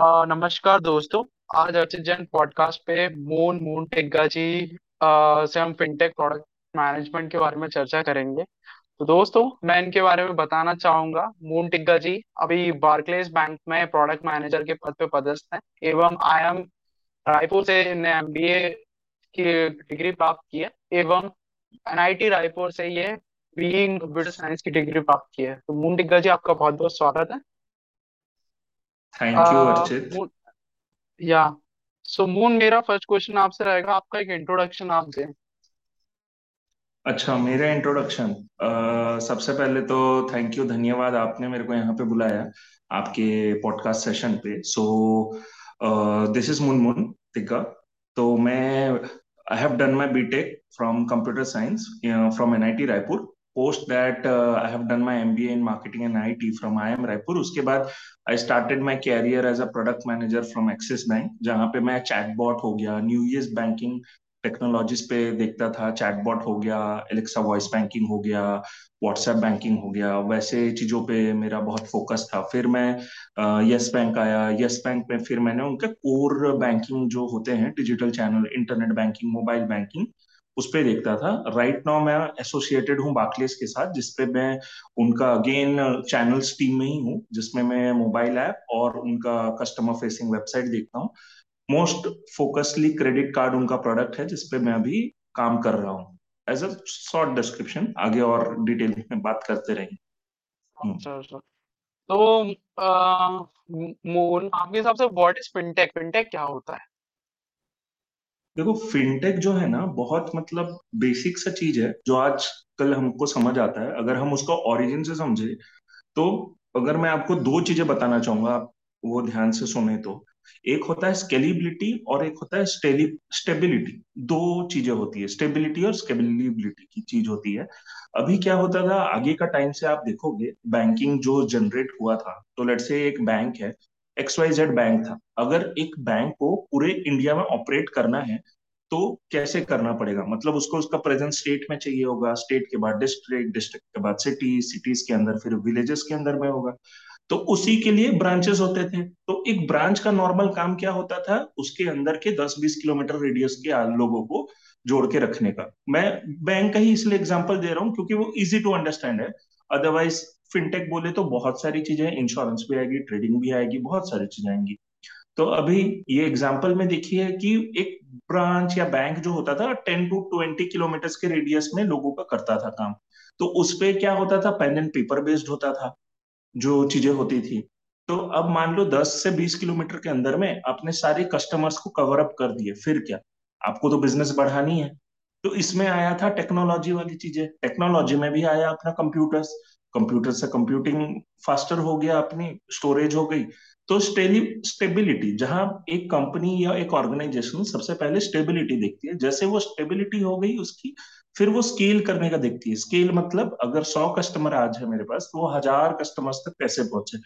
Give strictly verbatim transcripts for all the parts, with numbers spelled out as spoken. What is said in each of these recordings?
आ, नमस्कार दोस्तों, आज ऑक्सीजन पॉडकास्ट पे मून मून टिग्गा जी आ, से हम फिनटेक प्रोडक्ट मैनेजमेंट के बारे में चर्चा करेंगे। तो दोस्तों, मैं इनके बारे में बताना चाहूंगा। मून टिग्गा जी अभी बार्कलेज बैंक में प्रोडक्ट मैनेजर के पद पे पदस्थ हैं एवं आई आई एम रायपुर से एम बी ए की डिग्री प्राप्त की है एवं एन आई टी रायपुर से ये B A in computer science की डिग्री प्राप्त की है। तो मून टिग्गा जी, आपका बहुत बहुत स्वागत है। Thank you uh, Archit. Moon- या सो मून, मेरा फर्स्ट क्वेश्चन आपसे रहेगा, आपका एक इंट्रोडक्शन आप दें। अच्छा, मेरा इंट्रोडक्शन। सबसे पहले तो थैंक यू, धन्यवाद, आपने मेरे को यहाँ पे बुलाया आपके पॉडकास्ट सेशन पे। So this is Moon Moon Tika. तो मैं I have done my B tech from computer science from N I T Raipur. Post that I have done my M B A in marketing and I T from I M Raipur. उसके बाद I started my career as a product manager from Axis bank, जहाँ पे मैं chatbot हो गया, new years banking technologies पे देखता था। चैटबॉट हो गया, एलेक्सा वॉइस बैंकिंग हो गया, व्हाट्सएप बैंकिंग हो गया, वैसे चीजों पे मेरा बहुत फोकस था। फिर मैं यस बैंक आया। यस बैंक में फिर मैंने उनके कोर बैंकिंग जो होते हैं, digital channel, internet banking, mobile banking, उस पे देखता था। राइट नाउ मैं एसोसिएटेड हूँ बार्कलेज के साथ, जिसपे मैं उनका अगेन चैनल्स टीम में ही हूँ, जिसमें मैं मोबाइल ऐप और उनका कस्टमर फेसिंग वेबसाइट देखता हूँ। मोस्ट फोकसली क्रेडिट कार्ड उनका प्रोडक्ट है, जिसपे मैं अभी काम कर रहा हूँ एज अ शॉर्ट डिस्क्रिप्शन। आगे और डिटेल में बात करते रहेंगे। हम्म। अच्छा अच्छा तो आ, मून, आपके हिसाब से व्हाट इज फिनटेक? फिनटेक क्या होता है? देखो, फिनटेक जो है ना, बहुत मतलब बेसिक सा चीज है जो आज कल हमको समझ आता है। अगर हम उसका ओरिजिन से समझे तो, अगर मैं आपको दो चीजें बताना चाहूंगा, आप वो ध्यान से सुने तो। एक होता है स्केलेबिलिटी और एक होता है स्टेबिलिटी। दो चीजें होती है, स्टेबिलिटी और स्केलेबिलिटी की चीज होती है। अभी क्या होता था, आगे का टाइम से आप देखोगे, बैंकिंग जो जनरेट हुआ था, तो लेट से एक बैंक है, एक्स वाई जेड बैंक था। अगर एक बैंक को पूरे इंडिया में ऑपरेट करना है तो कैसे करना पड़ेगा, मतलब उसको उसका प्रेजेंस स्टेट में चाहिए होगा, स्टेट के बाद डिस्ट्रिक्ट, डिस्ट्रिक्ट के बाद सिटी, सिटीज के अंदर फिर विलेजेस के अंदर में होगा। तो उसी के लिए ब्रांचेस होते थे। तो एक ब्रांच का नॉर्मल काम क्या होता था, उसके अंदर के दस बीस किलोमीटर रेडियस के लोगों को जोड़ के रखने का। मैं बैंक का ही इसलिए एग्जांपल दे रहा हूँ क्योंकि वो इजी टू अंडरस्टैंड है। अदरवाइज फिनटेक बोले तो बहुत सारी चीजें, इंश्योरेंस भी आएगी, ट्रेडिंग भी आएगी, बहुत सारी चीजें आएंगी। तो अभी ये एग्जाम्पल में देखिए कि एक ब्रांच या बैंक जो होता था टेन टू ट्वेंटी किलोमीटर के रेडियस में लोगों का करता था काम। तो उसपे क्या होता था, पेन एंड पेपर बेस्ड होता था जो चीजें होती थी। तो अब मान लो दस से बीस किलोमीटर के अंदर में आपने सारे कस्टमर्स को कवर अप कर दिए, फिर क्या, आपको तो बिजनेस बढ़ानी है। तो इसमें आया था टेक्नोलॉजी वाली चीजें। टेक्नोलॉजी में भी आया अपना कंप्यूटर्स, कंप्यूटर से कंप्यूटिंग फास्टर हो गया, अपनी स्टोरेज हो गई। तो स्टेबिलिटी, जहां एक कंपनी या एक ऑर्गेनाइजेशन सबसे पहले स्टेबिलिटी देखती है, जैसे वो स्टेबिलिटी हो गई उसकी, फिर वो स्केल करने का देखती है। स्केल मतलब अगर सौ कस्टमर आज है मेरे पास, तो वो हजार कस्टमर्स तक कैसे पहुंचे।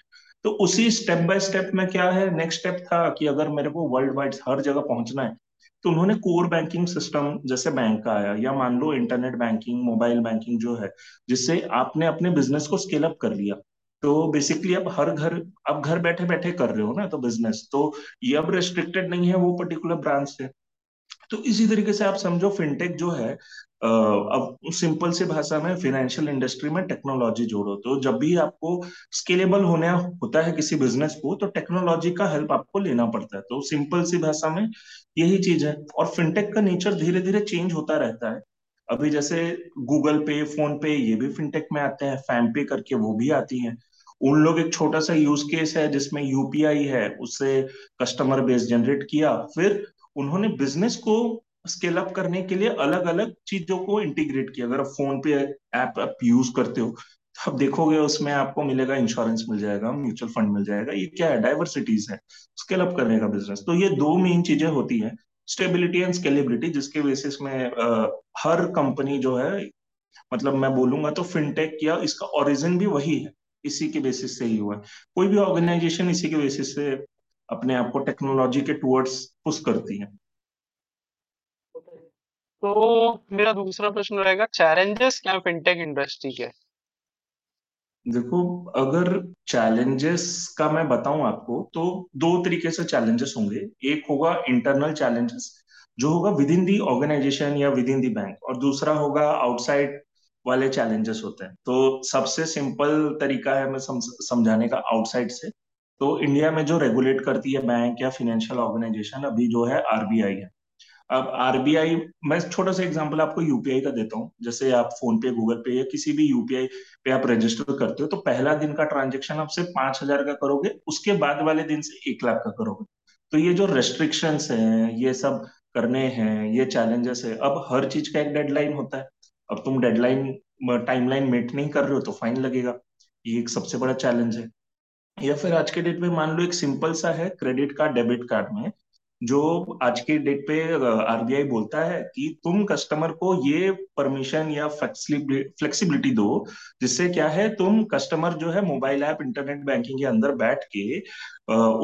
तो उसी स्टेप बाय स्टेप में क्या है, नेक्स्ट स्टेप था कि अगर मेरे को वर्ल्ड वाइड हर जगह पहुंचना है, तो उन्होंने कोर बैंकिंग सिस्टम जैसे बैंक का आया, या मान लो इंटरनेट बैंकिंग, मोबाइल बैंकिंग जो है, जिससे आपने अपने बिजनेस को स्केल अप कर लिया। तो बेसिकली अब हर घर, अब घर बैठे बैठे कर रहे हो ना तो बिजनेस, तो ये अब रेस्ट्रिक्टेड नहीं है वो पर्टिकुलर ब्रांच से। तो इसी तरीके से आप समझो फिनटेक जो है, अ, अब सिंपल सी भाषा में फाइनेंशियल इंडस्ट्री में टेक्नोलॉजी जोड़ो। तो जब भी आपको स्केलेबल होना होता है किसी बिजनेस को, तो टेक्नोलॉजी का हेल्प आपको लेना पड़ता है। तो सिंपल सी भाषा में यही चीज है। और फिनटेक का नेचर धीरे धीरे चेंज होता रहता है। अभी जैसे गूगल पे, फोन पे, ये भी फिनटेक में आते हैं, फैम पे करके वो भी आती है। उन लोग एक छोटा सा यूज केस है जिसमें यूपीआई है, उससे कस्टमर बेस जनरेट किया, फिर उन्होंने बिजनेस को स्केल अप करने के लिए अलग अलग चीजों को इंटीग्रेट किया। अगर आप फोन पे ऐप आप यूज करते हो तो आप देखोगे उसमें आपको मिलेगा इंश्योरेंस, मिल जाएगा म्यूचुअल फंड, मिल जाएगा। ये क्या है, डाइवर्सिटीज है स्केल अप करने का बिजनेस। तो ये दो मेन चीजें होती है, स्टेबिलिटी एंड स्केलेबिलिटी, जिसके बेसिस में आ, हर कंपनी जो है, मतलब मैं बोलूंगा तो फिनटेक या इसका ओरिजिन भी वही है, इसी के बेसिस से ही हुआ है। कोई भी ऑर्गेनाइजेशन इसी के बेसिस से अपने आप को टेक्नोलॉजी के टुवर्ड्स पुश करती है। तो मेरा दूसरा प्रश्न रहेगा, चैलेंजेस क्या फिनटेक इंडस्ट्री के? देखो, अगर चैलेंजेस का मैं बताऊं आपको तो दो तरीके से चैलेंजेस होंगे। एक होगा इंटरनल चैलेंजेस जो होगा विद इन दी ऑर्गेनाइजेशन या विद इन दी बैंक, और दूसरा होगा आउटसाइड वाले चैलेंजेस होते हैं। तो सबसे सिंपल तरीका है मैं समझाने का आउटसाइड से। तो इंडिया में जो रेगुलेट करती है बैंक या फिनेंशियल ऑर्गेनाइजेशन अभी जो है आरबीआई है। अब आरबीआई, मैं छोटा सा एग्जांपल आपको यूपीआई का देता हूँ। जैसे आप फोन पे, गूगल पे या किसी भी यूपीआई पे आप रजिस्टर करते हो तो पहला दिन का ट्रांजेक्शन आप सिर्फ पांच हजार का करोगे, उसके बाद वाले दिन से एक लाख का करोगे। तो ये जो रेस्ट्रिक्शंस हैं, ये सब करने हैं, ये चैलेंजेस है। अब हर चीज का एक डेडलाइन होता है। अब तुम डेडलाइन टाइमलाइन मेट नहीं कर रहे हो तो फाइन लगेगा, ये एक सबसे बड़ा चैलेंज है। या फिर आज के डेट में मान लो एक सिंपल सा है, क्रेडिट कार्ड डेबिट कार्ड में जो आज के डेट पे आरबीआई बोलता है कि तुम कस्टमर को ये परमिशन या फ्लेक्सिबिलिटी दो, जिससे क्या है, तुम कस्टमर जो है मोबाइल ऐप इंटरनेट बैंकिंग के अंदर बैठ के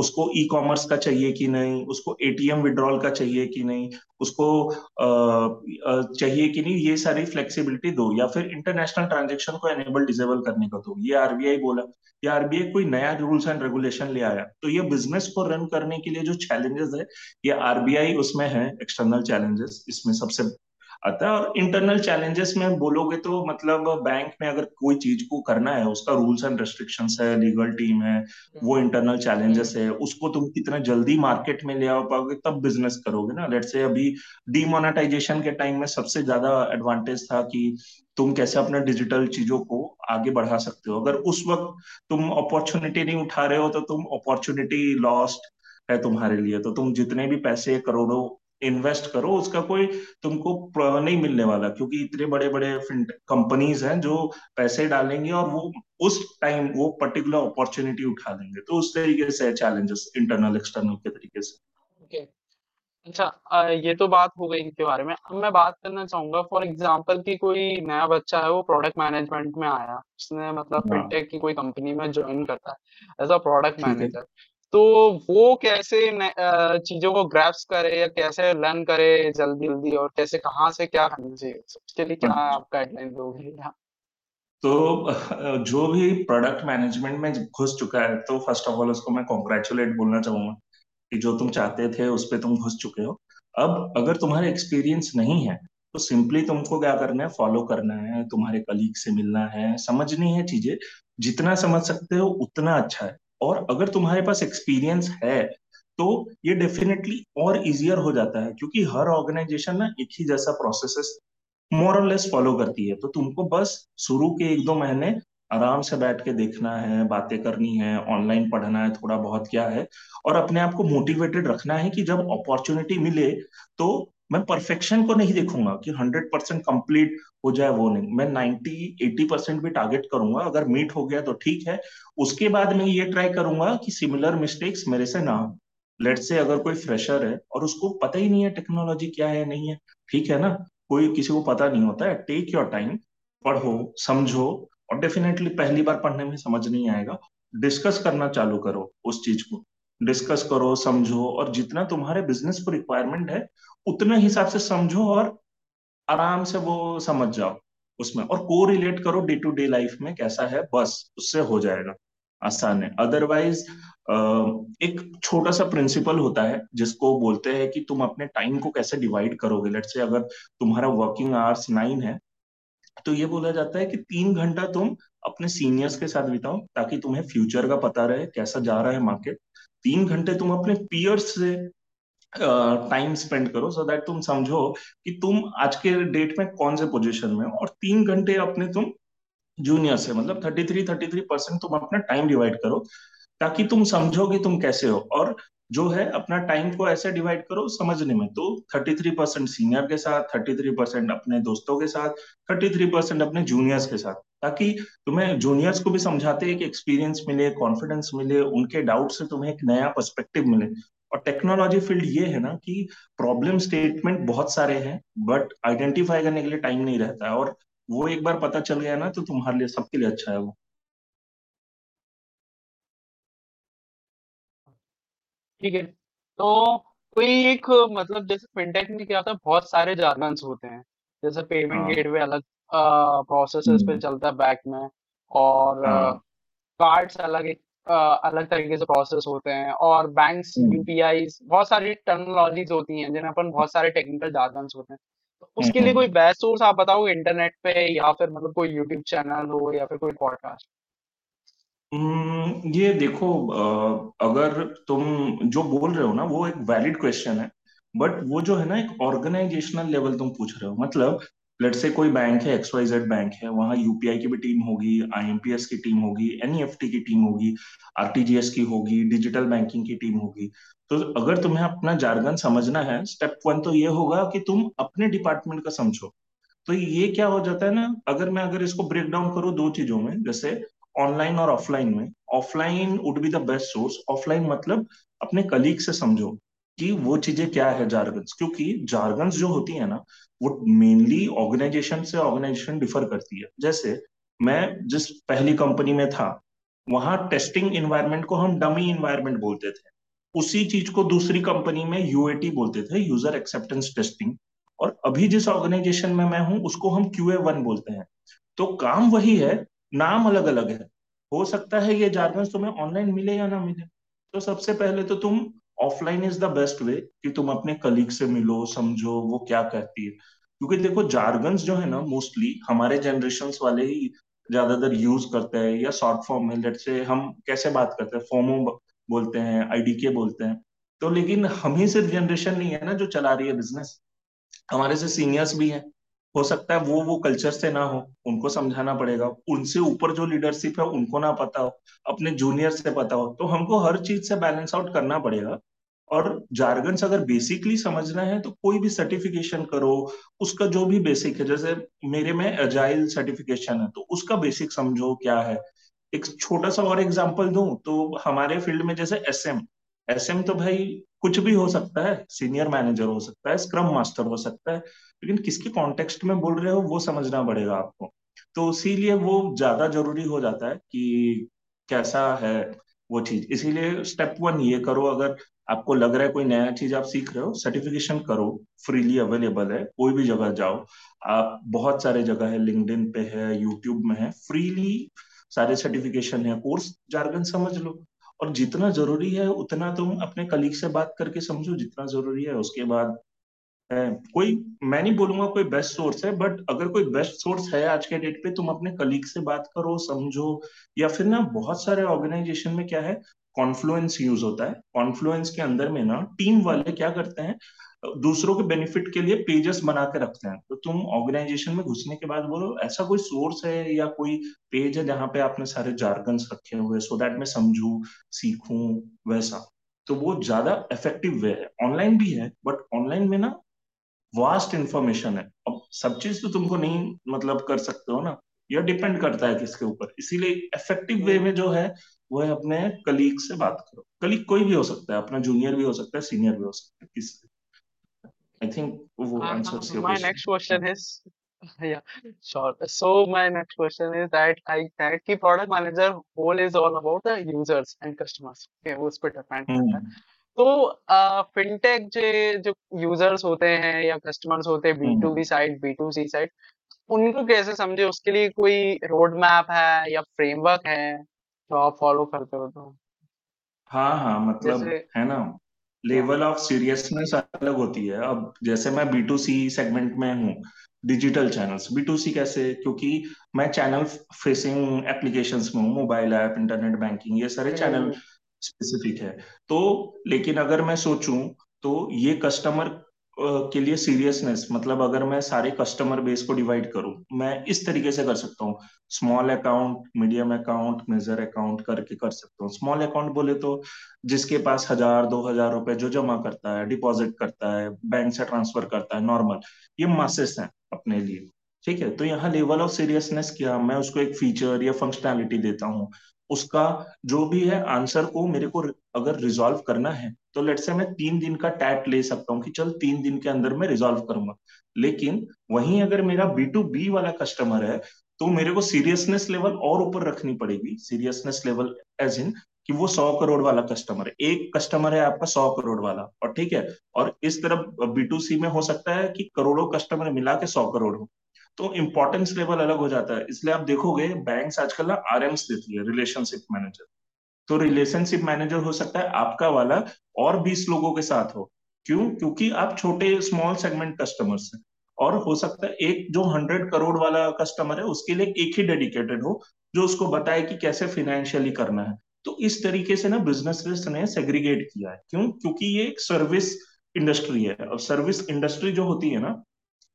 उसको ई कॉमर्स का चाहिए कि नहीं, उसको एटीएम विड्रॉल का चाहिए कि नहीं, उसको चाहिए कि नहीं, ये सारी फ्लेक्सिबिलिटी दो। या फिर इंटरनेशनल ट्रांजेक्शन को एनेबल डिसेबल करने का दो, ये आरबीआई बोला। या आरबीआई कोई नया रूल्स एंड रेगुलेशन ले आया। तो ये बिजनेस को रन करने के लिए जो चैलेंजेस है ये आरबीआई उसमें है, एक्सटर्नल चैलेंजेस इसमें सबसे आता है। और इंटरनल चैलेंजेस में बोलोगे तो मतलब बैंक में अगर कोई चीज को करना है, उसका रूल्स एंड रेस्ट्रिक्शंस है, लीगल टीम है, वो इंटरनल चैलेंजेस है। उसको तुम कितना जल्दी मार्केट में ले आ पाओगे तब बिजनेस करोगे ना। लेट्स से अभी डीमोनेटाइजेशन के टाइम में सबसे ज्यादा एडवांटेज था कि तुम कैसे अपना डिजिटल चीजों को आगे बढ़ा सकते हो। अगर उस वक्त तुम अपॉर्चुनिटी नहीं उठा रहे हो तो तुम अपॉर्चुनिटी लॉस्ट है तुम्हारे लिए। तो तुम जितने भी पैसे करोड़ों इन्वेस्ट करो, उसका कोई तुमको नहीं मिलने वाला, क्योंकि इतने बड़े बड़े फिनटेक कंपनीज हैं जो पैसे डालेंगे और वो उस टाइम वो पर्टिकुलर अपॉर्चुनिटी उठा देंगे। तो उस तरीके से चैलेंजेस इंटरनल एक्सटर्नल के तरीके से। okay. अच्छा, ये तो बात हो गई इनके बारे में। अब मैं बात करना चाहूंगा, फॉर एग्जाम्पल की कोई नया बच्चा है, वो प्रोडक्ट मैनेजमेंट में आया, उसने मतलब फिनटेक की कोई कंपनी में ज्वाइन करता है एज अ प्रोडक्ट मैनेजर, तो वो कैसे चीजों को ग्रैस्प करे या कैसे लर्न करे जल्दी जल्दी, और कैसे कहाँ से क्या करना चाहिए, उसके लिए क्या आप गाइडलाइन दोगे? तो जो भी प्रोडक्ट मैनेजमेंट में घुस चुका है तो फर्स्ट ऑफ ऑल उसको मैं कॉन्ग्रेचुलेट बोलना चाहूंगा कि जो तुम चाहते थे उस पे तुम घुस चुके हो। अब अगर तुम्हारे एक्सपीरियंस नहीं है तो सिंपली तुमको क्या करना है, फॉलो करना है, तुम्हारे कलीग से मिलना है, समझनी है चीजें, जितना समझ सकते हो उतना अच्छा है। और अगर तुम्हारे पास एक्सपीरियंस है तो ये डेफिनेटली और इजियर हो जाता है, क्योंकि हर ऑर्गेनाइजेशन ना एक ही जैसा प्रोसेसेस मोर और लेस फॉलो करती है। तो तुमको बस शुरू के एक दो महीने आराम से बैठ के देखना है, बातें करनी है, ऑनलाइन पढ़ना है थोड़ा बहुत क्या है, और अपने आप को मोटिवेटेड रखना है कि जब अपॉर्चुनिटी मिले तो मैं परफेक्शन को नहीं देखूंगा कि हंड्रेड परसेंट कंप्लीट हो जाए, वो नहीं, मैं नाइंटी एटी परसेंट भी टारगेट करूंगा। अगर मीट हो गया तो ठीक है, उसके बाद मैं ये ट्राई करूंगा कि सिमिलर मिस्टेक्स मेरे से ना हो। लेट्स से अगर कोई फ्रेशर है और उसको पता ही नहीं है टेक्नोलॉजी क्या है नहीं है, ठीक है ना, कोई किसी को पता नहीं होता है। टेक योर टाइम, पढ़ो, समझो, और डेफिनेटली पहली बार पढ़ने में समझ नहीं आएगा, डिस्कस करना चालू करो, उस चीज को डिस्कस करो, समझो, और जितना तुम्हारे बिजनेस पर रिक्वायरमेंट है उतने हिसाब से समझो और आराम से वो समझ जाओ उसमें, और को रिलेट करो डे टू डे लाइफ में कैसा है, बस उससे हो जाएगा, आसान है। अदरवाइज एक छोटा सा प्रिंसिपल होता है जिसको बोलते हैं कि तुम अपने टाइम को कैसे डिवाइड करोगे। लेट्स से अगर तुम्हारा वर्किंग आवर्स नाइन है तो ये बोला जाता है कि तीन घंटा तुम अपने सीनियर्स के साथ बिताओ ताकि तुम्हें फ्यूचर का पता रहे कैसा जा रहा है मार्केट। तीन घंटे तुम अपने पीयर्स से टाइम स्पेंड करो, सो दैट तुम समझो कि तुम आज के डेट में कौन से पोजीशन में हो। और तीन घंटे अपने तुम जूनियर से, मतलब थर्टी थ्री परसेंट तुम अपना टाइम डिवाइड करो ताकि तुम समझो कि तुम कैसे हो। और जो है अपना टाइम को ऐसे डिवाइड करो समझने में, तो थर्टी थ्री परसेंट सीनियर के साथ, थर्टी थ्री परसेंट अपने दोस्तों के साथ, थर्टी थ्री परसेंट अपने जूनियर्स के साथ, ताकि तुम्हें जूनियर्स को भी समझाते हैं कि एक्सपीरियंस मिले, कॉन्फिडेंस मिले, उनके डाउट से तुम्हें एक नया पर्सपेक्टिव मिले। और टेक्नोलॉजी फील्ड ये है ना कि प्रॉब्लम स्टेटमेंट बहुत सारे हैं बट आइडेंटिफाई करने के लिए टाइम नहीं रहता है, और वो एक बार पता चल गया ना तो तुम्हारे लिए, सबके लिए अच्छा है वो। ठीक है, तो कोई एक मतलब जैसे फिनटेक में क्या होता है, बहुत सारे जार्गन्स होते हैं, जैसे पेमेंट गेटवे अलग प्रोसेसेस पे चलता है बैक में, और कार्ड्स अलग अलग तरीके से प्रोसेस होते हैं, और बैंक्स यूपीआई, बहुत सारी टर्मिनोलॉजीज होती हैं जिन्हें अपन बहुत सारे टेक्निकल जार्गन्स होते हैं। तो उसके लिए कोई बेस्ट सोर्स आप बताओ इंटरनेट पे, या फिर मतलब कोई यूट्यूब चैनल हो या फिर कोई पॉडकास्ट? ये देखो, अगर तुम जो बोल रहे हो ना वो एक वैलिड क्वेश्चन है, बट वो जो है ना एक ऑर्गेनाइजेशनल लेवल तुम पूछ रहे हो। मतलब लेट्स से कोई बैंक है, एक्स वाई जेड बैंक है, वहाँ यूपीआई की भी टीम होगी, आई एम पी एस की टीम होगी, एन ई एफ टी की टीम होगी, आर टी जी एस की होगी, डिजिटल बैंकिंग की टीम होगी। तो अगर तुम्हें अपना जार्गन समझना है, स्टेप वन तो ये होगा कि तुम अपने डिपार्टमेंट का समझो। तो ये क्या हो जाता है ना, अगर मैं अगर इसको ब्रेक डाउन करूँ दो चीजों में, जैसे ऑनलाइन और ऑफलाइन में, offline would be the best source. Offline मतलब अपने कलीग से समझो कि वो चीजें क्या है जार्गन्स, क्योंकि जार्गन्स जो होती है ना वो मेनली ऑर्गेनाइजेशन से ऑर्गेनाइजेशन डिफर करती है। जैसे मैं जिस पहली कंपनी में था वहां टेस्टिंग इन्वायरमेंट को हम डमी इन्वायरमेंट बोलते थे, उसी चीज को दूसरी कंपनी में यू ए टी बोलते थे, यूजर एक्सेप्टेंस टेस्टिंग, और अभी जिस ऑर्गेनाइजेशन में मैं हूँ उसको हम क्यू ए वन बोलते हैं। तो काम वही है, नाम अलग अलग है। हो सकता है ये जार्गन्स तुम्हें ऑनलाइन मिले या ना मिले। तो सबसे पहले तो तुम offline is the best way कि तुम अपने कलीग से मिलो, समझो वो क्या कहती है, क्योंकि देखो जार्गन्स जो है ना मोस्टली हमारे जनरेशंस वाले ही ज्यादातर यूज करते हैं, या शॉर्ट फॉर्म में लेट्स से हम कैसे बात करते हैं, फोमो बोलते हैं, आई डी के बोलते हैं। तो लेकिन हम ही सिर्फ जनरेशन नहीं है ना जो चला रही है बिजनेस, हमारे से सीनियर्स भी हैं। हो सकता है वो वो कल्चर से ना हो, उनको समझाना पड़ेगा, उनसे ऊपर जो लीडरशिप है उनको ना पता हो, अपने जूनियर से पता हो। तो हमको हर चीज से बैलेंस आउट करना पड़ेगा। और जार्गन्स अगर बेसिकली समझना है तो कोई भी सर्टिफिकेशन करो, उसका जो भी बेसिक है, जैसे मेरे में एजाइल सर्टिफिकेशन है तो उसका बेसिक समझो क्या है। एक छोटा सा और एग्जाम्पल दूं तो हमारे फील्ड में जैसे एस एम, एस एम तो भाई कुछ भी हो सकता है, सीनियर मैनेजर हो सकता है, स्क्रम मास्टर हो सकता है, लेकिन किसके कॉन्टेक्स्ट में बोल रहे हो वो समझना पड़ेगा आपको। तो इसीलिए वो ज्यादा जरूरी हो जाता है कि कैसा है वो चीज। इसीलिए स्टेप वन ये करो, अगर आपको लग रहा है कोई नया चीज आप सीख रहे हो, सर्टिफिकेशन करो, फ्रीली अवेलेबल है, कोई भी जगह जाओ आप, बहुत सारे जगह है, लिंक्डइन पे है, यूट्यूब में है, फ्रीली सारे सर्टिफिकेशन है, कोर्स जार्गन समझ लो। और जितना जरूरी है उतना तुम अपने कलीग से बात करके समझो, जितना जरूरी है। उसके बाद कोई, मैं नहीं बोलूंगा कोई बेस्ट सोर्स है, बट अगर कोई बेस्ट सोर्स है आज के डेट पे, तुम अपने कलीग से बात करो, समझो। या फिर ना बहुत सारे ऑर्गेनाइजेशन में क्या है, कॉन्फ्लुएंस यूज होता है। कॉन्फ्लुएंस के अंदर में ना टीम वाले क्या करते हैं, दूसरों के बेनिफिट के लिए पेजेस बना के रखते हैं। तो तुम ऑर्गेनाइजेशन में घुसने के बाद बोलो ऐसा कोई सोर्स है या कोई पेज है जहाँ पे आपने सारे जार्गन्स रखे हुए, सो दैट मैं समझूं, सीखूं वैसा। तो वो ज्यादा इफेक्टिव वे है। ऑनलाइन भी है, बट ऑनलाइन में ना वास्ट इन्फॉर्मेशन है। अब सब चीज तो तुमको नहीं मतलब कर सकते हो ना, यह डिपेंड करता है किसके ऊपर। इसीलिए इफेक्टिव वे में जो है वो है अपने कलीग से बात करो। कलीग कोई भी हो सकता है, अपना जूनियर भी हो सकता है, सीनियर भी हो सकता है, किससे। I think we'll uh, answer your my question. next question is yeah sure so my next question is that I that ki product manager role is all about the users and customers, okay, us pe depend karta hai. तो fintech je jo users hote hain ya customers होते हैं, B to B side B to C side, उनको कैसे समझे, उसके लिए कोई road map है या framework है जो आप follow करते हो तो? हाँ हाँ मतलब है ना, लेवल ऑफ सीरियसनेस अलग होती है। अब जैसे मैं बी टू सी सेगमेंट में हूँ, digital channels, B to C कैसे, क्योंकि मैं चैनल फेसिंग एप्लीकेशंस में हूँ, मोबाइल ऐप, इंटरनेट बैंकिंग, ये सारे चैनल स्पेसिफिक है। तो लेकिन अगर मैं सोचूं तो ये कस्टमर के लिए सीरियसनेस, मतलब अगर मैं सारे कस्टमर बेस को डिवाइड करूं, मैं इस तरीके से कर सकता हूँ, small account, medium account, major account करके कर सकता हूँ। स्मॉल अकाउंट बोले तो जिसके पास हजार दो हजार रुपए जो जमा करता है, डिपॉजिट करता है, बैंक से ट्रांसफर करता है, नॉर्मल, ये मासेस हैं अपने लिए, ठीक है। तो यहाँ लेवल ऑफ सीरियसनेस क्या, मैं उसको एक फीचर या फंक्शनैलिटी देता हूँ, उसका जो भी है आंसर को मेरे को अगर रिजॉल्व करना है तो लेट्स से मैं तीन दिन का टैट ले सकता हूँ कि चल तीन दिन के अंदर मैं रिजॉल्व करूंगा। लेकिन वहीं अगर मेरा बी टू बी वाला कस्टमर है तो मेरे को सीरियसनेस लेवल और ऊपर रखनी पड़ेगी। सीरियसनेस लेवल एज इन कि वो सौ करोड़ वाला कस्टमर है, एक कस्टमर है आपका सौ करोड़ वाला, और ठीक है, और इस तरफ बी टू सी में हो सकता है कि करोड़ों कस्टमर मिला के सौ करोड़ हो। तो इम्पोर्टेंस लेवल अलग हो जाता है। इसलिए आप देखोगे बैंक्स आजकल ना आरएम्स देती है, रिलेशनशिप मैनेजर। तो रिलेशनशिप मैनेजर हो सकता है आपका वाला और बीस लोगों के साथ हो। क्यों? क्योंकि आप छोटे स्मॉल सेगमेंट कस्टमर्स हैं, और हो सकता है एक जो हंड्रेड करोड़ वाला कस्टमर है उसके लिए एक ही डेडिकेटेड हो जो उसको बताए कि कैसे फाइनेंशियली करना है। तो इस तरीके से ना बिजनेसेस ने सेग्रीगेट किया है। क्यों? क्योंकि ये एक सर्विस इंडस्ट्री है, और सर्विस इंडस्ट्री जो होती है ना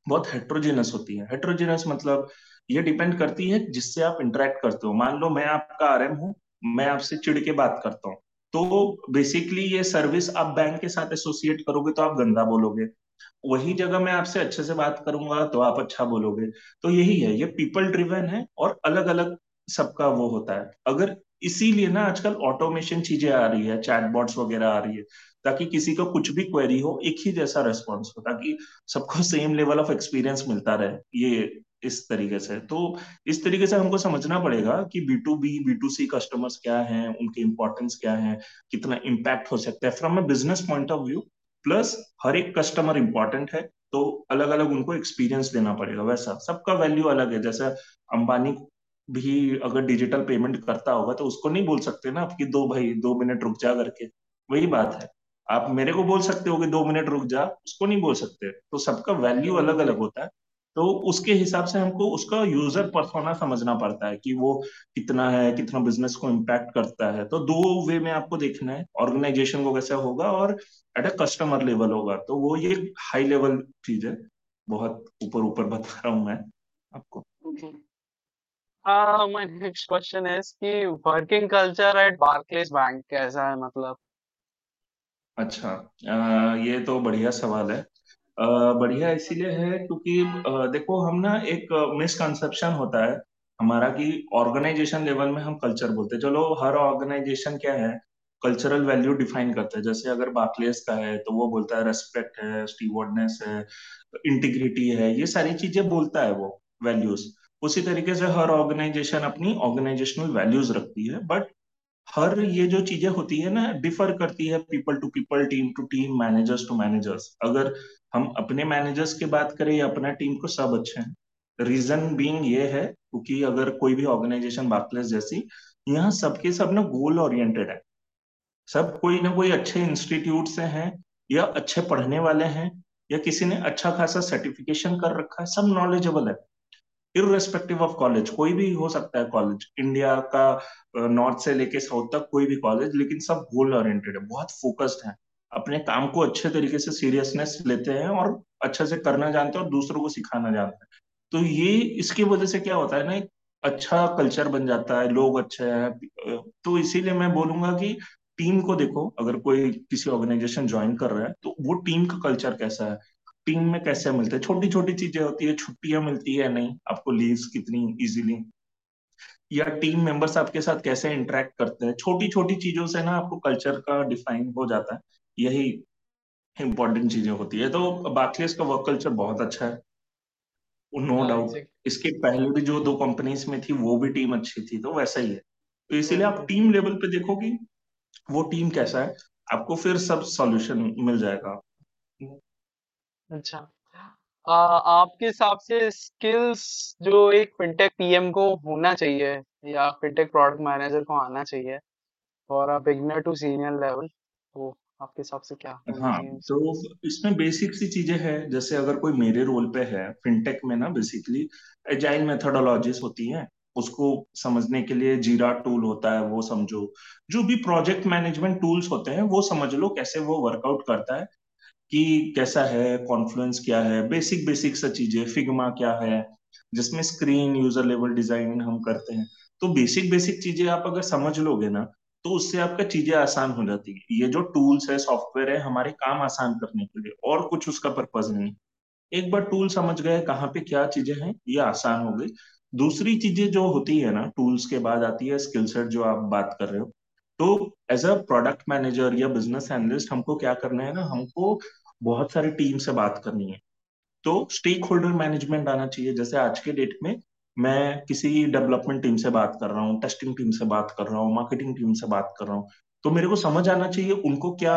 बहुत हेट्रोजेनस होती है। हेट्रोजेनस मतलब ये डिपेंड करती है जिससे आप इंटरेक्ट करते हो। मान लो मैं आपका आरएम हूँ, मैं आपसे चिढ़ के बात करता हूँ, तो बेसिकली ये सर्विस आप बैंक के साथ एसोसिएट करोगे तो आप गंदा बोलोगे। वही जगह मैं आपसे अच्छे से बात करूंगा तो आप अच्छा बोलोगे। तो यही है, ये पीपल ड्रिवन है और अलग अलग सबका वो होता है। अगर इसीलिए ना आजकल ऑटोमेशन चीजें आ रही है, चैटबॉट्स वगैरह आ रही है, ताकि किसी का कुछ भी क्वेरी हो एक ही जैसा रेस्पॉन्स हो, ताकि सबको सेम लेवल ऑफ एक्सपीरियंस मिलता रहे। ये इस तरीके से, तो इस तरीके से हमको समझना पड़ेगा कि B to B B to C customers क्या हैं, उनके इम्पोर्टेंस क्या है, कितना इम्पैक्ट हो सकता है from a business point of view. Plus हर एक कस्टमर इम्पोर्टेंट है तो अलग अलग उनको एक्सपीरियंस देना पड़ेगा। वैसा सबका वैल्यू अलग है। जैसे अंबानी भी अगर डिजिटल पेमेंट करता होगा तो उसको नहीं बोल सकते ना आपकी दो भाई दो मिनट रुक जा करके। वही बात है, आप मेरे को बोल सकते हो कि दो मिनट रुक जा, उसको नहीं बोल सकते। तो सबका वैल्यू अलग अलग होता है, तो उसके हिसाब से हमको उसका यूजर पर्सोना समझना पड़ता है कि वो कितना है, कितना बिजनेस को इम्पैक्ट करता है। तो दो वे में आपको देखना है, ऑर्गेनाइजेशन को कैसा होगा और एट अ कस्टमर लेवल होगा। तो वो ये हाई लेवल चीज है, बहुत ऊपर ऊपर बता रहा हूँ मैं आपको। माय नेक्स्ट क्वेश्चन है कि working culture at Barclays bank कैसा है, मतलब? अच्छा, आ, ये तो बढ़िया सवाल है। आ, बढ़िया इसीलिए है क्योंकि आ, देखो हम ना एक मिसकंसेप्शन होता है हमारा कि ऑर्गेनाइजेशन लेवल में हम कल्चर बोलते हैं। चलो, हर ऑर्गेनाइजेशन क्या है, कल्चरल वैल्यू डिफाइन करता है। जैसे अगर बार्कलेज का है तो वो बोलता है रेस्पेक्ट है, स्टीवर्डनेस है, इंटीग्रिटी है, ये सारी चीजें बोलता है वो वैल्यूज। उसी तरीके से हर ऑर्गेनाइजेशन अपनी ऑर्गेनाइजेशनल वैल्यूज रखती है, बट हर ये जो चीजें होती है ना डिफर करती है, people to people, team to team, managers to managers. अगर हम अपने मैनेजर्स की बात करें या अपना टीम को, सब अच्छे हैं। रीजन बीइंग ये है क्योंकि अगर कोई भी ऑर्गेनाइजेशन बार्कलेज जैसी, यहाँ सबके सब ना गोल ओरिएंटेड है, सब कोई ना कोई अच्छे इंस्टीट्यूट से हैं या अच्छे पढ़ने वाले हैं या किसी ने अच्छा खासा सर्टिफिकेशन कर रखा है, सब नॉलेजेबल है इर्रेस्पेक्टिव ऑफ कॉलेज। कोई भी हो सकता है कॉलेज, इंडिया का नॉर्थ से लेके साउथ तक कोई भी कॉलेज, लेकिन सब गोल ओरिएंटेड है, बहुत फोकस्ड है, अपने काम को अच्छे तरीके से सीरियसनेस लेते हैं और अच्छे से करना जानते हैं और दूसरों को सिखाना जानते हैं। तो ये इसकी वजह से क्या होता है ना, एक अच्छा कल्चर बन जाता है, लोग अच्छे हैं। तो इसीलिए मैं बोलूंगा कि टीम को देखो, अगर कोई किसी ऑर्गेनाइजेशन ज्वाइन कर रहा है तो वो टीम का कल्चर कैसा है, टीम में कैसे मिलते हैं, छोटी छोटी चीजें होती है, छुट्टियां मिलती है नहीं आपको, लीव्स कितनी इजीली, या टीम मेंबर्स आपके साथ कैसे इंटरेक्ट करते हैं, छोटी छोटी चीजों से ना आपको कल्चर का डिफाइन हो जाता है। यही इम्पोर्टेंट चीजें होती है। तो बार्कलेज का वर्क कल्चर बहुत अच्छा है, नो डाउट। इसके पहले भी जो दो कंपनीज में थी वो भी टीम अच्छी थी, तो वैसा ही है। तो इसीलिए आप टीम लेवल पे देखो कि वो टीम कैसा है, आपको फिर सब सॉल्यूशन मिल जाएगा। अच्छा, आ, आपके हिसाब से स्किल्स जो एक फिनटेक पीएम को होना चाहिए या फिनटेक प्रोडक्ट मैनेजर को आना चाहिए और बिगिनर टू सीनियर लेवल, वो आपके हिसाब से क्या? हाँ, तो इसमें बेसिक सी चीजें हैं। जैसे अगर कोई मेरे रोल पे है फिनटेक में ना, बेसिकली एजाइल मेथोडोलॉजीज होती है, उसको समझने के लिए जीरा टूल होता है, वो समझो। जो भी प्रोजेक्ट मैनेजमेंट टूल्स होते हैं वो समझ लो कैसे वो वर्कआउट करता है, कि कैसा है, कॉन्फ्लुएंस क्या है, बेसिक बेसिक सा चीजें, फिग्मा क्या है जिसमें स्क्रीन यूजर लेवल डिजाइन हम करते हैं। तो बेसिक बेसिक चीजें आप अगर समझ लोगे ना तो उससे आपका चीजें आसान हो जाती है। ये जो टूल्स है, सॉफ्टवेयर है, हमारे काम आसान करने के लिए, और कुछ उसका पर्पज नहीं। एक बार टूल समझ गए कहाँ पे क्या चीजें हैं, ये आसान हो गई। दूसरी चीजें जो होती है ना टूल्स के बाद आती है स्किल सेट, जो आप बात कर रहे हो। तो एज अ प्रोडक्ट मैनेजर या बिजनेस एनालिस्ट हमको क्या करना है ना, हमको बहुत सारी टीम से बात करनी है। तो स्टेक होल्डर मैनेजमेंट आना चाहिए। जैसे आज के डेट में मैं किसी डेवलपमेंट टीम से बात कर रहा हूँ, टेस्टिंग टीम से बात कर रहा हूँ, मार्केटिंग टीम से बात कर रहा हूँ, तो मेरे को समझ आना चाहिए उनको क्या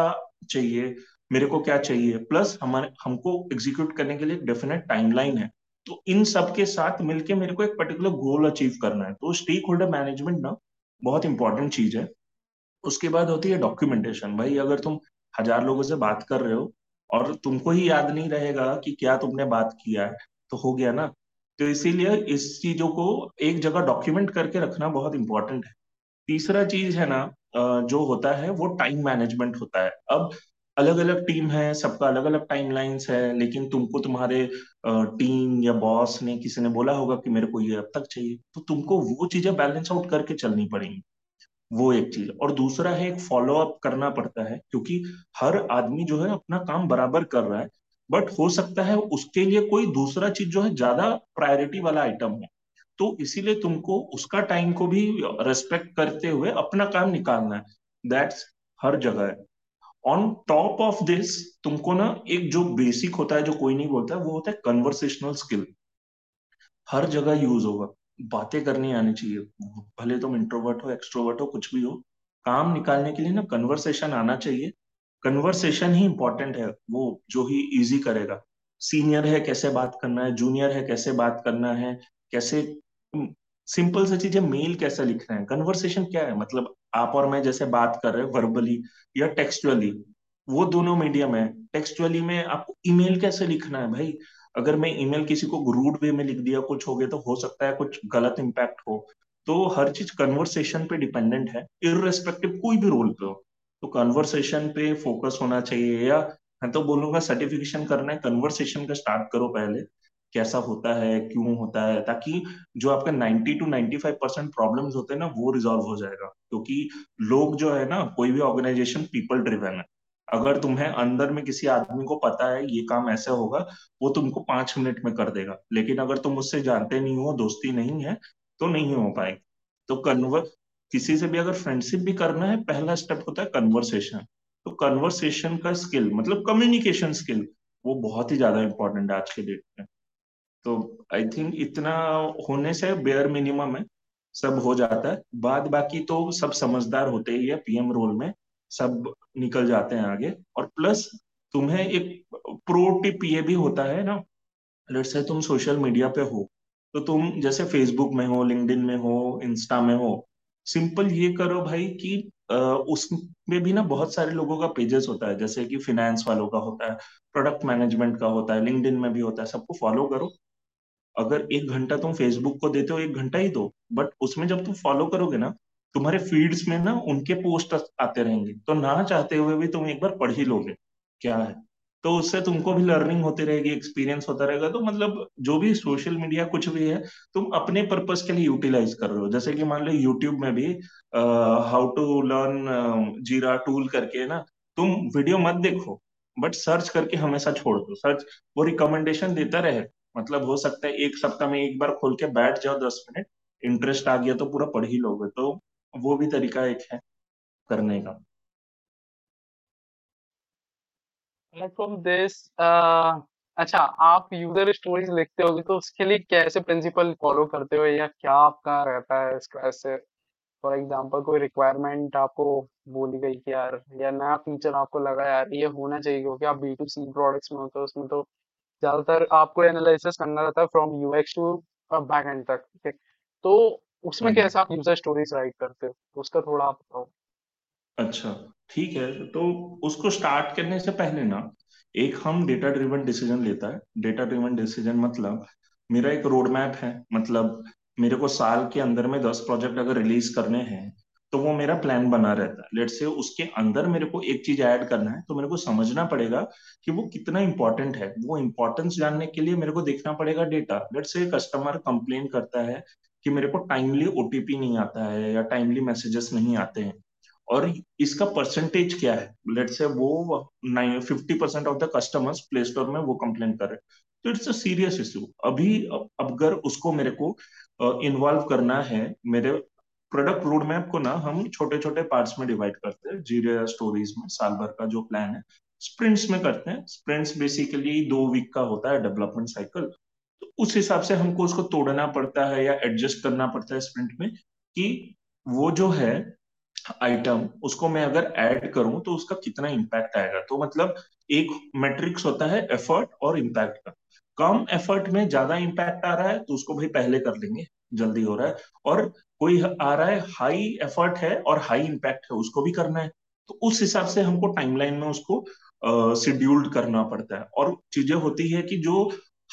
चाहिए, मेरे को क्या चाहिए। प्लस हमारे हमको एग्जीक्यूट करने के लिए एक डेफिनेट टाइमलाइन है तो इन सब के साथ मिलके मेरे को एक पर्टिकुलर गोल अचीव करना है। तो स्टेक होल्डर मैनेजमेंट ना बहुत इंपॉर्टेंट चीज है। उसके बाद होती है डॉक्यूमेंटेशन। भाई अगर तुम हजार लोगों से बात कर रहे हो और तुमको ही याद नहीं रहेगा कि क्या तुमने बात किया है तो हो गया ना। तो इसीलिए इस चीजों को एक जगह डॉक्यूमेंट करके रखना बहुत इंपॉर्टेंट है। तीसरा चीज है ना जो होता है वो टाइम मैनेजमेंट होता है। अब अलग अलग टीम है, सबका अलग अलग टाइमलाइंस है, लेकिन तुमको तुम्हारे टीम या बॉस ने किसी ने बोला होगा कि मेरे को ये अब तक चाहिए, तो तुमको वो चीजें बैलेंस आउट करके चलनी पड़ेंगी। वो एक चीज। और दूसरा है एक फॉलो अप करना पड़ता है, क्योंकि हर आदमी जो है अपना काम बराबर कर रहा है, बट हो सकता है उसके लिए कोई दूसरा चीज जो है ज्यादा प्रायोरिटी वाला आइटम है, तो इसीलिए तुमको उसका टाइम को भी रेस्पेक्ट करते हुए अपना काम निकालना है। दैट्स हर जगह है। ऑन टॉप ऑफ दिस तुमको ना एक जो बेसिक होता है जो कोई नहीं बोलता है वो होता है कन्वर्सेशनल स्किल। हर जगह यूज होगा, बातें करनी आनी चाहिए, भले तुम इंट्रोवर्ट हो एक्सट्रोवर्ट हो कुछ भी हो, काम निकालने के लिए ना कन्वर्सेशन आना चाहिए। कन्वर्सेशन ही इम्पोर्टेंट है, वो जो ही इजी करेगा। सीनियर है कैसे बात करना है, जूनियर है कैसे बात करना है, कैसे सिंपल सी चीजें, मेल कैसे लिखना है। कन्वर्सेशन क्या है, मतलब आप और मैं जैसे बात कर रहे हैं वर्बली या टेक्सचुअली, वो दोनों मीडियम है। टेक्सचुअली में आपको ईमेल कैसे लिखना है। भाई अगर मैं ईमेल किसी को रूड वे में लिख दिया कुछ हो गया तो हो सकता है कुछ गलत इम्पैक्ट हो। तो हर चीज कन्वर्सेशन पे डिपेंडेंट है, इररेस्पेक्टिव कोई भी रोल पे हो। तो कन्वर्सेशन पे फोकस होना चाहिए, या मैं तो बोलूंगा सर्टिफिकेशन करना है, कन्वर्सेशन का स्टार्ट करो पहले, कैसा होता है क्यों होता है, ताकि जो आपका नब्बे टू पचानवे परसेंट प्रॉब्लम्स होते हैं ना वो रिजॉल्व हो जाएगा। क्योंकि लोग जो है ना, कोई भी ऑर्गेनाइजेशन पीपल ड्रिवन है। अगर तुम्हें अंदर में किसी आदमी को पता है ये काम ऐसे होगा, वो तुमको पांच मिनट में कर देगा, लेकिन अगर तुम उससे जानते नहीं हो, दोस्ती नहीं है, तो नहीं हो पाएगी। तो कन्वर्ट किसी से भी अगर फ्रेंडशिप भी करना है, पहला स्टेप होता है कन्वर्सेशन। तो कन्वर्सेशन का स्किल मतलब कम्युनिकेशन स्किल, वो बहुत ही ज्यादा इंपॉर्टेंट है आज के डेट में। तो आई थिंक इतना होने से बेयर मिनिमम है, सब हो जाता है। बाद बाकी तो सब समझदार होते ही है, पीएम रोल में सब निकल जाते हैं आगे। और प्लस तुम्हें एक प्रो टिप ये भी होता है ना, लेट्स से तुम सोशल मीडिया पे हो, तो तुम जैसे फेसबुक में हो, लिंक्डइन में हो, इंस्टा में हो, सिंपल ये करो भाई कि उसमें भी ना बहुत सारे लोगों का पेजेस होता है, जैसे कि फिनेंस वालों का होता है, प्रोडक्ट मैनेजमेंट का होता है, लिंक्डइन में भी होता है, सबको फॉलो करो। अगर एक घंटा तुम फेसबुक को देते हो, एक घंटा ही दो, बट उसमें जब तुम फॉलो करोगे ना, तुम्हारे फीड्स में ना उनके पोस्ट आते रहेंगे, तो ना चाहते हुए भी तुम एक बार पढ़ ही लोगे क्या है, तो उससे तुमको भी लर्निंग होती रहेगी, एक्सपीरियंस होता रहेगा। तो मतलब जो भी सोशल मीडिया कुछ भी है, तुम अपने पर्पस के लिए यूटिलाइज कर रहे हो। जैसे कि मान लो यूट्यूब में भी how to learn Jira tool करके ना, तुम वीडियो मत देखो बट सर्च करके हमेशा छोड़ दो, सर्च वो रिकमेंडेशन देता रहे। मतलब हो सकता है एक सप्ताह में एक बार खोल के बैठ जाओ दस मिनट, इंटरेस्ट आ गया तो पूरा पढ़ ही लोगे। तो वो भी तरीका एक है करने का। फ्रॉम दिस अच्छा, आप यूजर स्टोरीज लिखते होगे तो उसके लिए कैसे प्रिंसिपल फॉलो करते हो, या क्या आपका रहता है इसका? ऐसे फॉर एग्जांपल कोई रिक्वायरमेंट आपको बोली गई कि यार, या नया फीचर आपको लगा यार ये होना चाहिए, क्योंकि आप बी टू सी प्रोडक्ट्स में होते हो, उसमें तो ज्यादातर आपको एनालिसिस करना रहता है from UX to back end तक, ठीक है? तो उसमें कैसे आप यूजर स्टोरीज राइट करते हो, उसका थोड़ा आप बताओ। अच्छा ठीक है, तो उसको स्टार्ट करने से पहले ना एक हम डेटा ड्रिवन डिसीजन लेता है। डेटा ड्रिवन डिसीजन मतलब मेरा एक रोड मैप है, मतलब मेरे को साल के अंदर में दस प्रोजेक्ट अगर रिलीज करने हैं तो वो मेरा प्लान बना रहता है। लेट्स से उसके अंदर मेरे को एक चीज ऐड करना है, तो मेरे को समझना पड़ेगा कि वो कितना इंपॉर्टेंट है। वो इंपॉर्टेंस जानने के लिए मेरे को देखना पड़ेगा data. Let's say customer complain करता है कि मेरे को टाइमली ओटीपी नहीं आता है या टाइमली मैसेजेस नहीं आते हैं, और इसका परसेंटेज क्या है। लेट्स से वो fifty percent of the customers play store में वो कंप्लेन कर रहे हैं, तो इट्स अ सीरियस इश्यू। अभी अगर उसको मेरे को इन्वॉल्व करना है, मेरे प्रोडक्ट रोड मैप को ना हम छोटे छोटे पार्ट्स में डिवाइड करते हैं। जीरा स्टोरीज में साल भर का जो प्लान है स्प्रिंट्स में करते हैं। स्प्रिंट्स बेसिकली दो वीक का होता है डेवलपमेंट साइकिल, तो उस हिसाब से हमको उसको तोड़ना पड़ता है या एडजस्ट करना पड़ता है स्प्रिंट में, कि वो जो है आइटम उसको मैं अगर ऐड करूं तो उसका कितना इम्पैक्ट आएगा। तो मतलब एक मैट्रिक्स होता है एफर्ट और इम्पैक्ट का। कम एफर्ट में ज्यादा इम्पैक्ट आ रहा है तो उसको भाई पहले कर लेंगे, जल्दी हो रहा है। और कोई आ रहा है हाई एफर्ट है और हाई इम्पैक्ट है, उसको भी करना है, तो उस हिसाब से हमको टाइमलाइन में उसको शेड्यूल्ड uh, करना पड़ता है। और चीजें होती है कि जो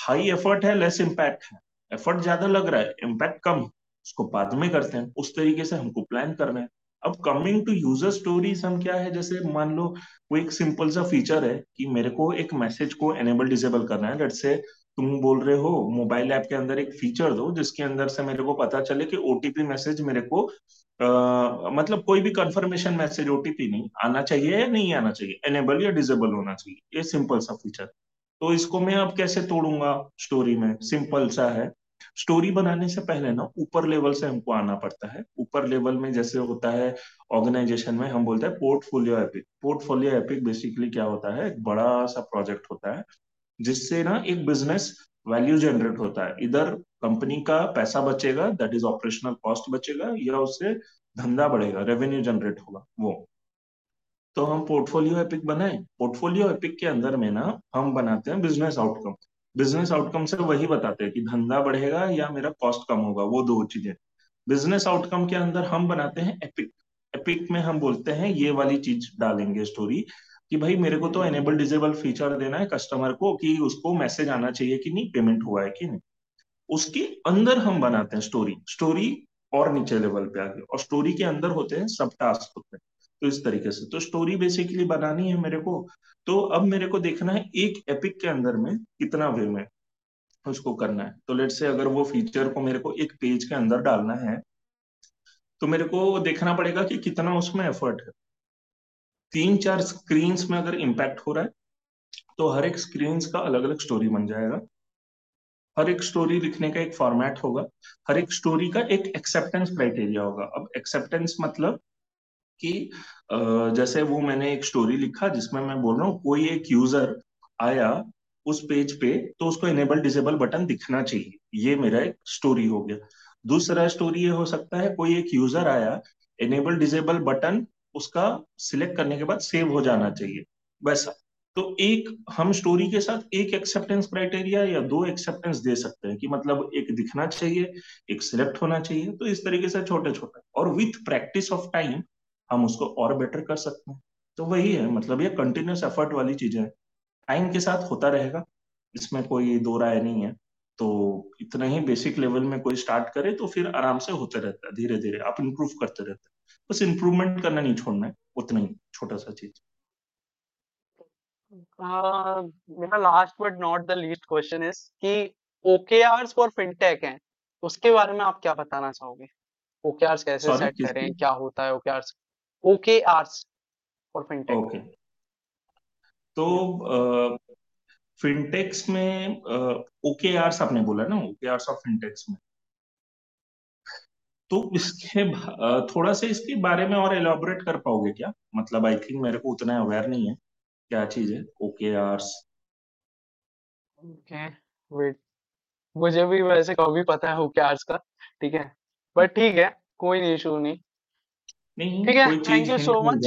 हाई एफर्ट है लेस इम्पैक्ट है, एफर्ट ज्यादा लग रहा है इम्पैक्ट कम, उसको बाद में करते हैं, उस तरीके से हमको प्लान करना है। अब कमिंग टू यूजर स्टोरीज, हम क्या है जैसे मान लो वो एक सिंपल सा फीचर है कि मेरे को एक मैसेज को एनेबल डिसेबल करना है। लेट्स से तुम बोल रहे हो मोबाइल ऐप के अंदर एक फीचर दो जिसके अंदर से मेरे को पता चले कि ओटीपी मैसेज मेरे को आ, मतलब कोई भी कंफर्मेशन मैसेज ओटीपी नहीं आना चाहिए या नहीं आना चाहिए, एनेबल या डिसेबल होना चाहिए, ये सिंपल सा फीचर। तो इसको मैं अब कैसे तोड़ूंगा स्टोरी में, सिंपल सा है। स्टोरी बनाने से पहले ना ऊपर लेवल से हमको आना पड़ता है। ऊपर लेवल में जैसे होता है ऑर्गेनाइजेशन में, हम बोलते हैं portfolio epic. Portfolio epic basically क्या होता है, एक बड़ा सा प्रोजेक्ट होता है जिससे ना एक बिजनेस वैल्यू जनरेट होता है। इधर कंपनी का पैसा बचेगा, दैट इज ऑपरेशनल कॉस्ट बचेगा, या उससे धंधा बढ़ेगा, रेवेन्यू जनरेट होगा। वो तो हम पोर्टफोलियो एपिक बनाए। पोर्टफोलियो एपिक के अंदर में ना हम बनाते हैं बिजनेस आउटकम। बिजनेस आउटकम से वही बताते हैं कि धंधा बढ़ेगा या मेरा कॉस्ट कम होगा, वो दो चीजें। बिजनेस आउटकम के अंदर हम बनाते हैं एपिक। एपिक में हम बोलते हैं ये वाली चीज डालेंगे स्टोरी कि भाई मेरे को तो एनेबल डिसेबल फीचर देना है कस्टमर को कि उसको मैसेज आना चाहिए कि नहीं, पेमेंट हुआ है कि नहीं। उसके अंदर हम बनाते हैं स्टोरी। स्टोरी और नीचे लेवल पे आ गए, और स्टोरी के अंदर होते हैं सब टास्क होते हैं। तो इस तरीके से तो स्टोरी बेसिकली बनानी है मेरे को। तो अब मेरे को देखना है एक एपिक के अंदर में कितना वे में उसको करना है। तो लेट्स से अगर वो फीचर को मेरे को एक पेज के अंदर डालना है तो मेरे को देखना पड़ेगा कि कितना उसमें एफर्ट है। तीन चार स्क्रीन्स में अगर इम्पैक्ट हो रहा है तो हर एक स्क्रीन्स का अलग अलग स्टोरी बन जाएगा। हर एक स्टोरी लिखने का एक फॉर्मेट होगा। हर एक स्टोरी का एक एक्सेप्टेंस क्राइटेरिया होगा। अब एक्सेप्टेंस मतलब कि जैसे वो मैंने एक स्टोरी लिखा जिसमें मैं बोल रहा हूँ कोई एक यूजर आया उस पेज पे तो उसको इनेबल डिसेबल बटन दिखना चाहिए, ये मेरा एक स्टोरी हो गया। दूसरा स्टोरी ये हो सकता है कोई एक यूजर आया, इनेबल डिसेबल बटन उसका सिलेक्ट करने के बाद सेव हो जाना चाहिए, वैसा। तो एक हम स्टोरी के साथ एक एक्सेप्टेंस क्राइटेरिया या दो एक्सेप्टेंस दे सकते हैं कि मतलब एक दिखना चाहिए, एक सिलेक्ट होना चाहिए। तो इस तरीके से छोटे छोटे, और विथ प्रैक्टिस ऑफ टाइम हम उसको और बेटर कर सकते हैं। तो वही है, मतलब ये कंटिन्यूस एफर्ट वाली चीजें हैं, टाइम के साथ होता रहेगा, इसमें कोई दो राय नहीं है। तो इतना ही बेसिक लेवल में कोई स्टार्ट करे तो फिर आराम से होते रहता है, धीरे धीरे आप इम्प्रूव करते रहते हैं। बस इम्प्रूवमेंट करना नहीं छोड़ना है, उतना ही छोटा सा चीज। मेरा last but not the least question is कि ओकेआर्स फॉर फिनटेक हैं, उसके बारे में आप क्या बताना चाहोगे? ओकेआर्स कैसे सेट करें, क्या होता है ओकेआर्स? O K Rs और फिनटेक। ओके, तो फिनटेक्स में O K Rs आपने बोला ना, O K Rs और फिनटेक्स में, तो इसके थोड़ा सा इसके बारे में और एलॉबरेट कर पाओगे क्या? मतलब आई थिंक मेरे को उतना अवेयर नहीं है क्या चीज है O K Rs। Okay, wait, मुझे भी वैसे कभी पता है O K Rs का, ठीक है, बट ठीक है, कोई इशू नहीं। ठीक है, thank you so much.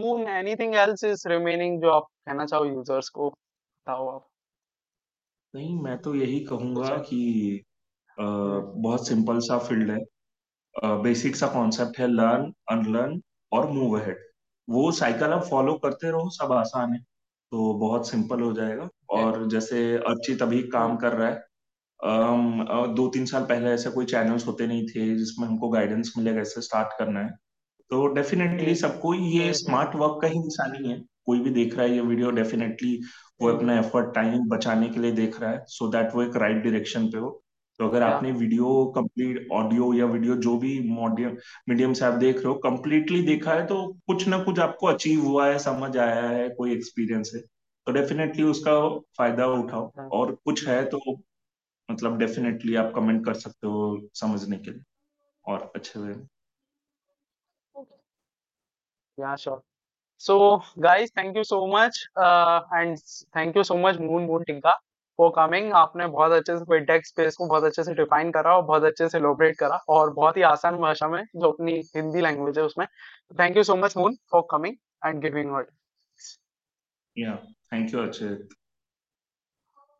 Moon, anything else is remaining जो आप कहना चाहो यूजर्स को, बताओ आप। नहीं, मैं तो यही कहूंगा कि आ, बहुत सिंपल सा फील्ड है, आ, बेसिक सा कॉन्सेप्ट है, लर्न, अनलर्न और मूव अहेड। वो साइकिल आप फॉलो करते रहो, सब आसान है, तो बहुत सिंपल हो जाएगा। और जैसे अर्चित अभी काम कर रहा है, Um, दो तीन साल पहले ऐसे कोई चैनल्स होते नहीं थे जिसमें हमको गाइडेंस मिलेगा ऐसे स्टार्ट करना है। तो डेफिनेटली सबको ये स्मार्ट वर्क का ही निशानी है। कोई भी देख रहा है ये वीडियो, डेफिनेटली वो अपना एफर्ट टाइम बचाने के लिए देख रहा है, सो दैट वो एक राइट डायरेक्शन पे हो। तो अगर आपने वीडियो कंप्लीट, ऑडियो या वीडियो जो भी मीडियम से आप देख रहे हो, कंप्लीटली देखा है तो कुछ ना कुछ आपको अचीव हुआ है, समझ आया है, कोई एक्सपीरियंस है, तो डेफिनेटली उसका फायदा उठाओ। और कुछ है तो मतलब डेफिनेटली आप कमेंट कर सकते हो समझने के लिए और अच्छे way. Yeah sure. So guys, thank you so much and thank you so much Moon Moon Tigga for coming. आपने बहुत अच्छे से फिनटेक स्पेस को बहुत अच्छे से डिफाइन करा और बहुत अच्छे से एलोबरेट करा, और बहुत ही आसान भाषा में जो अपनी हिंदी लैंग्वेज है उसमें। Thank you so much Moon for coming and giving word. Yeah, thank you Akshit.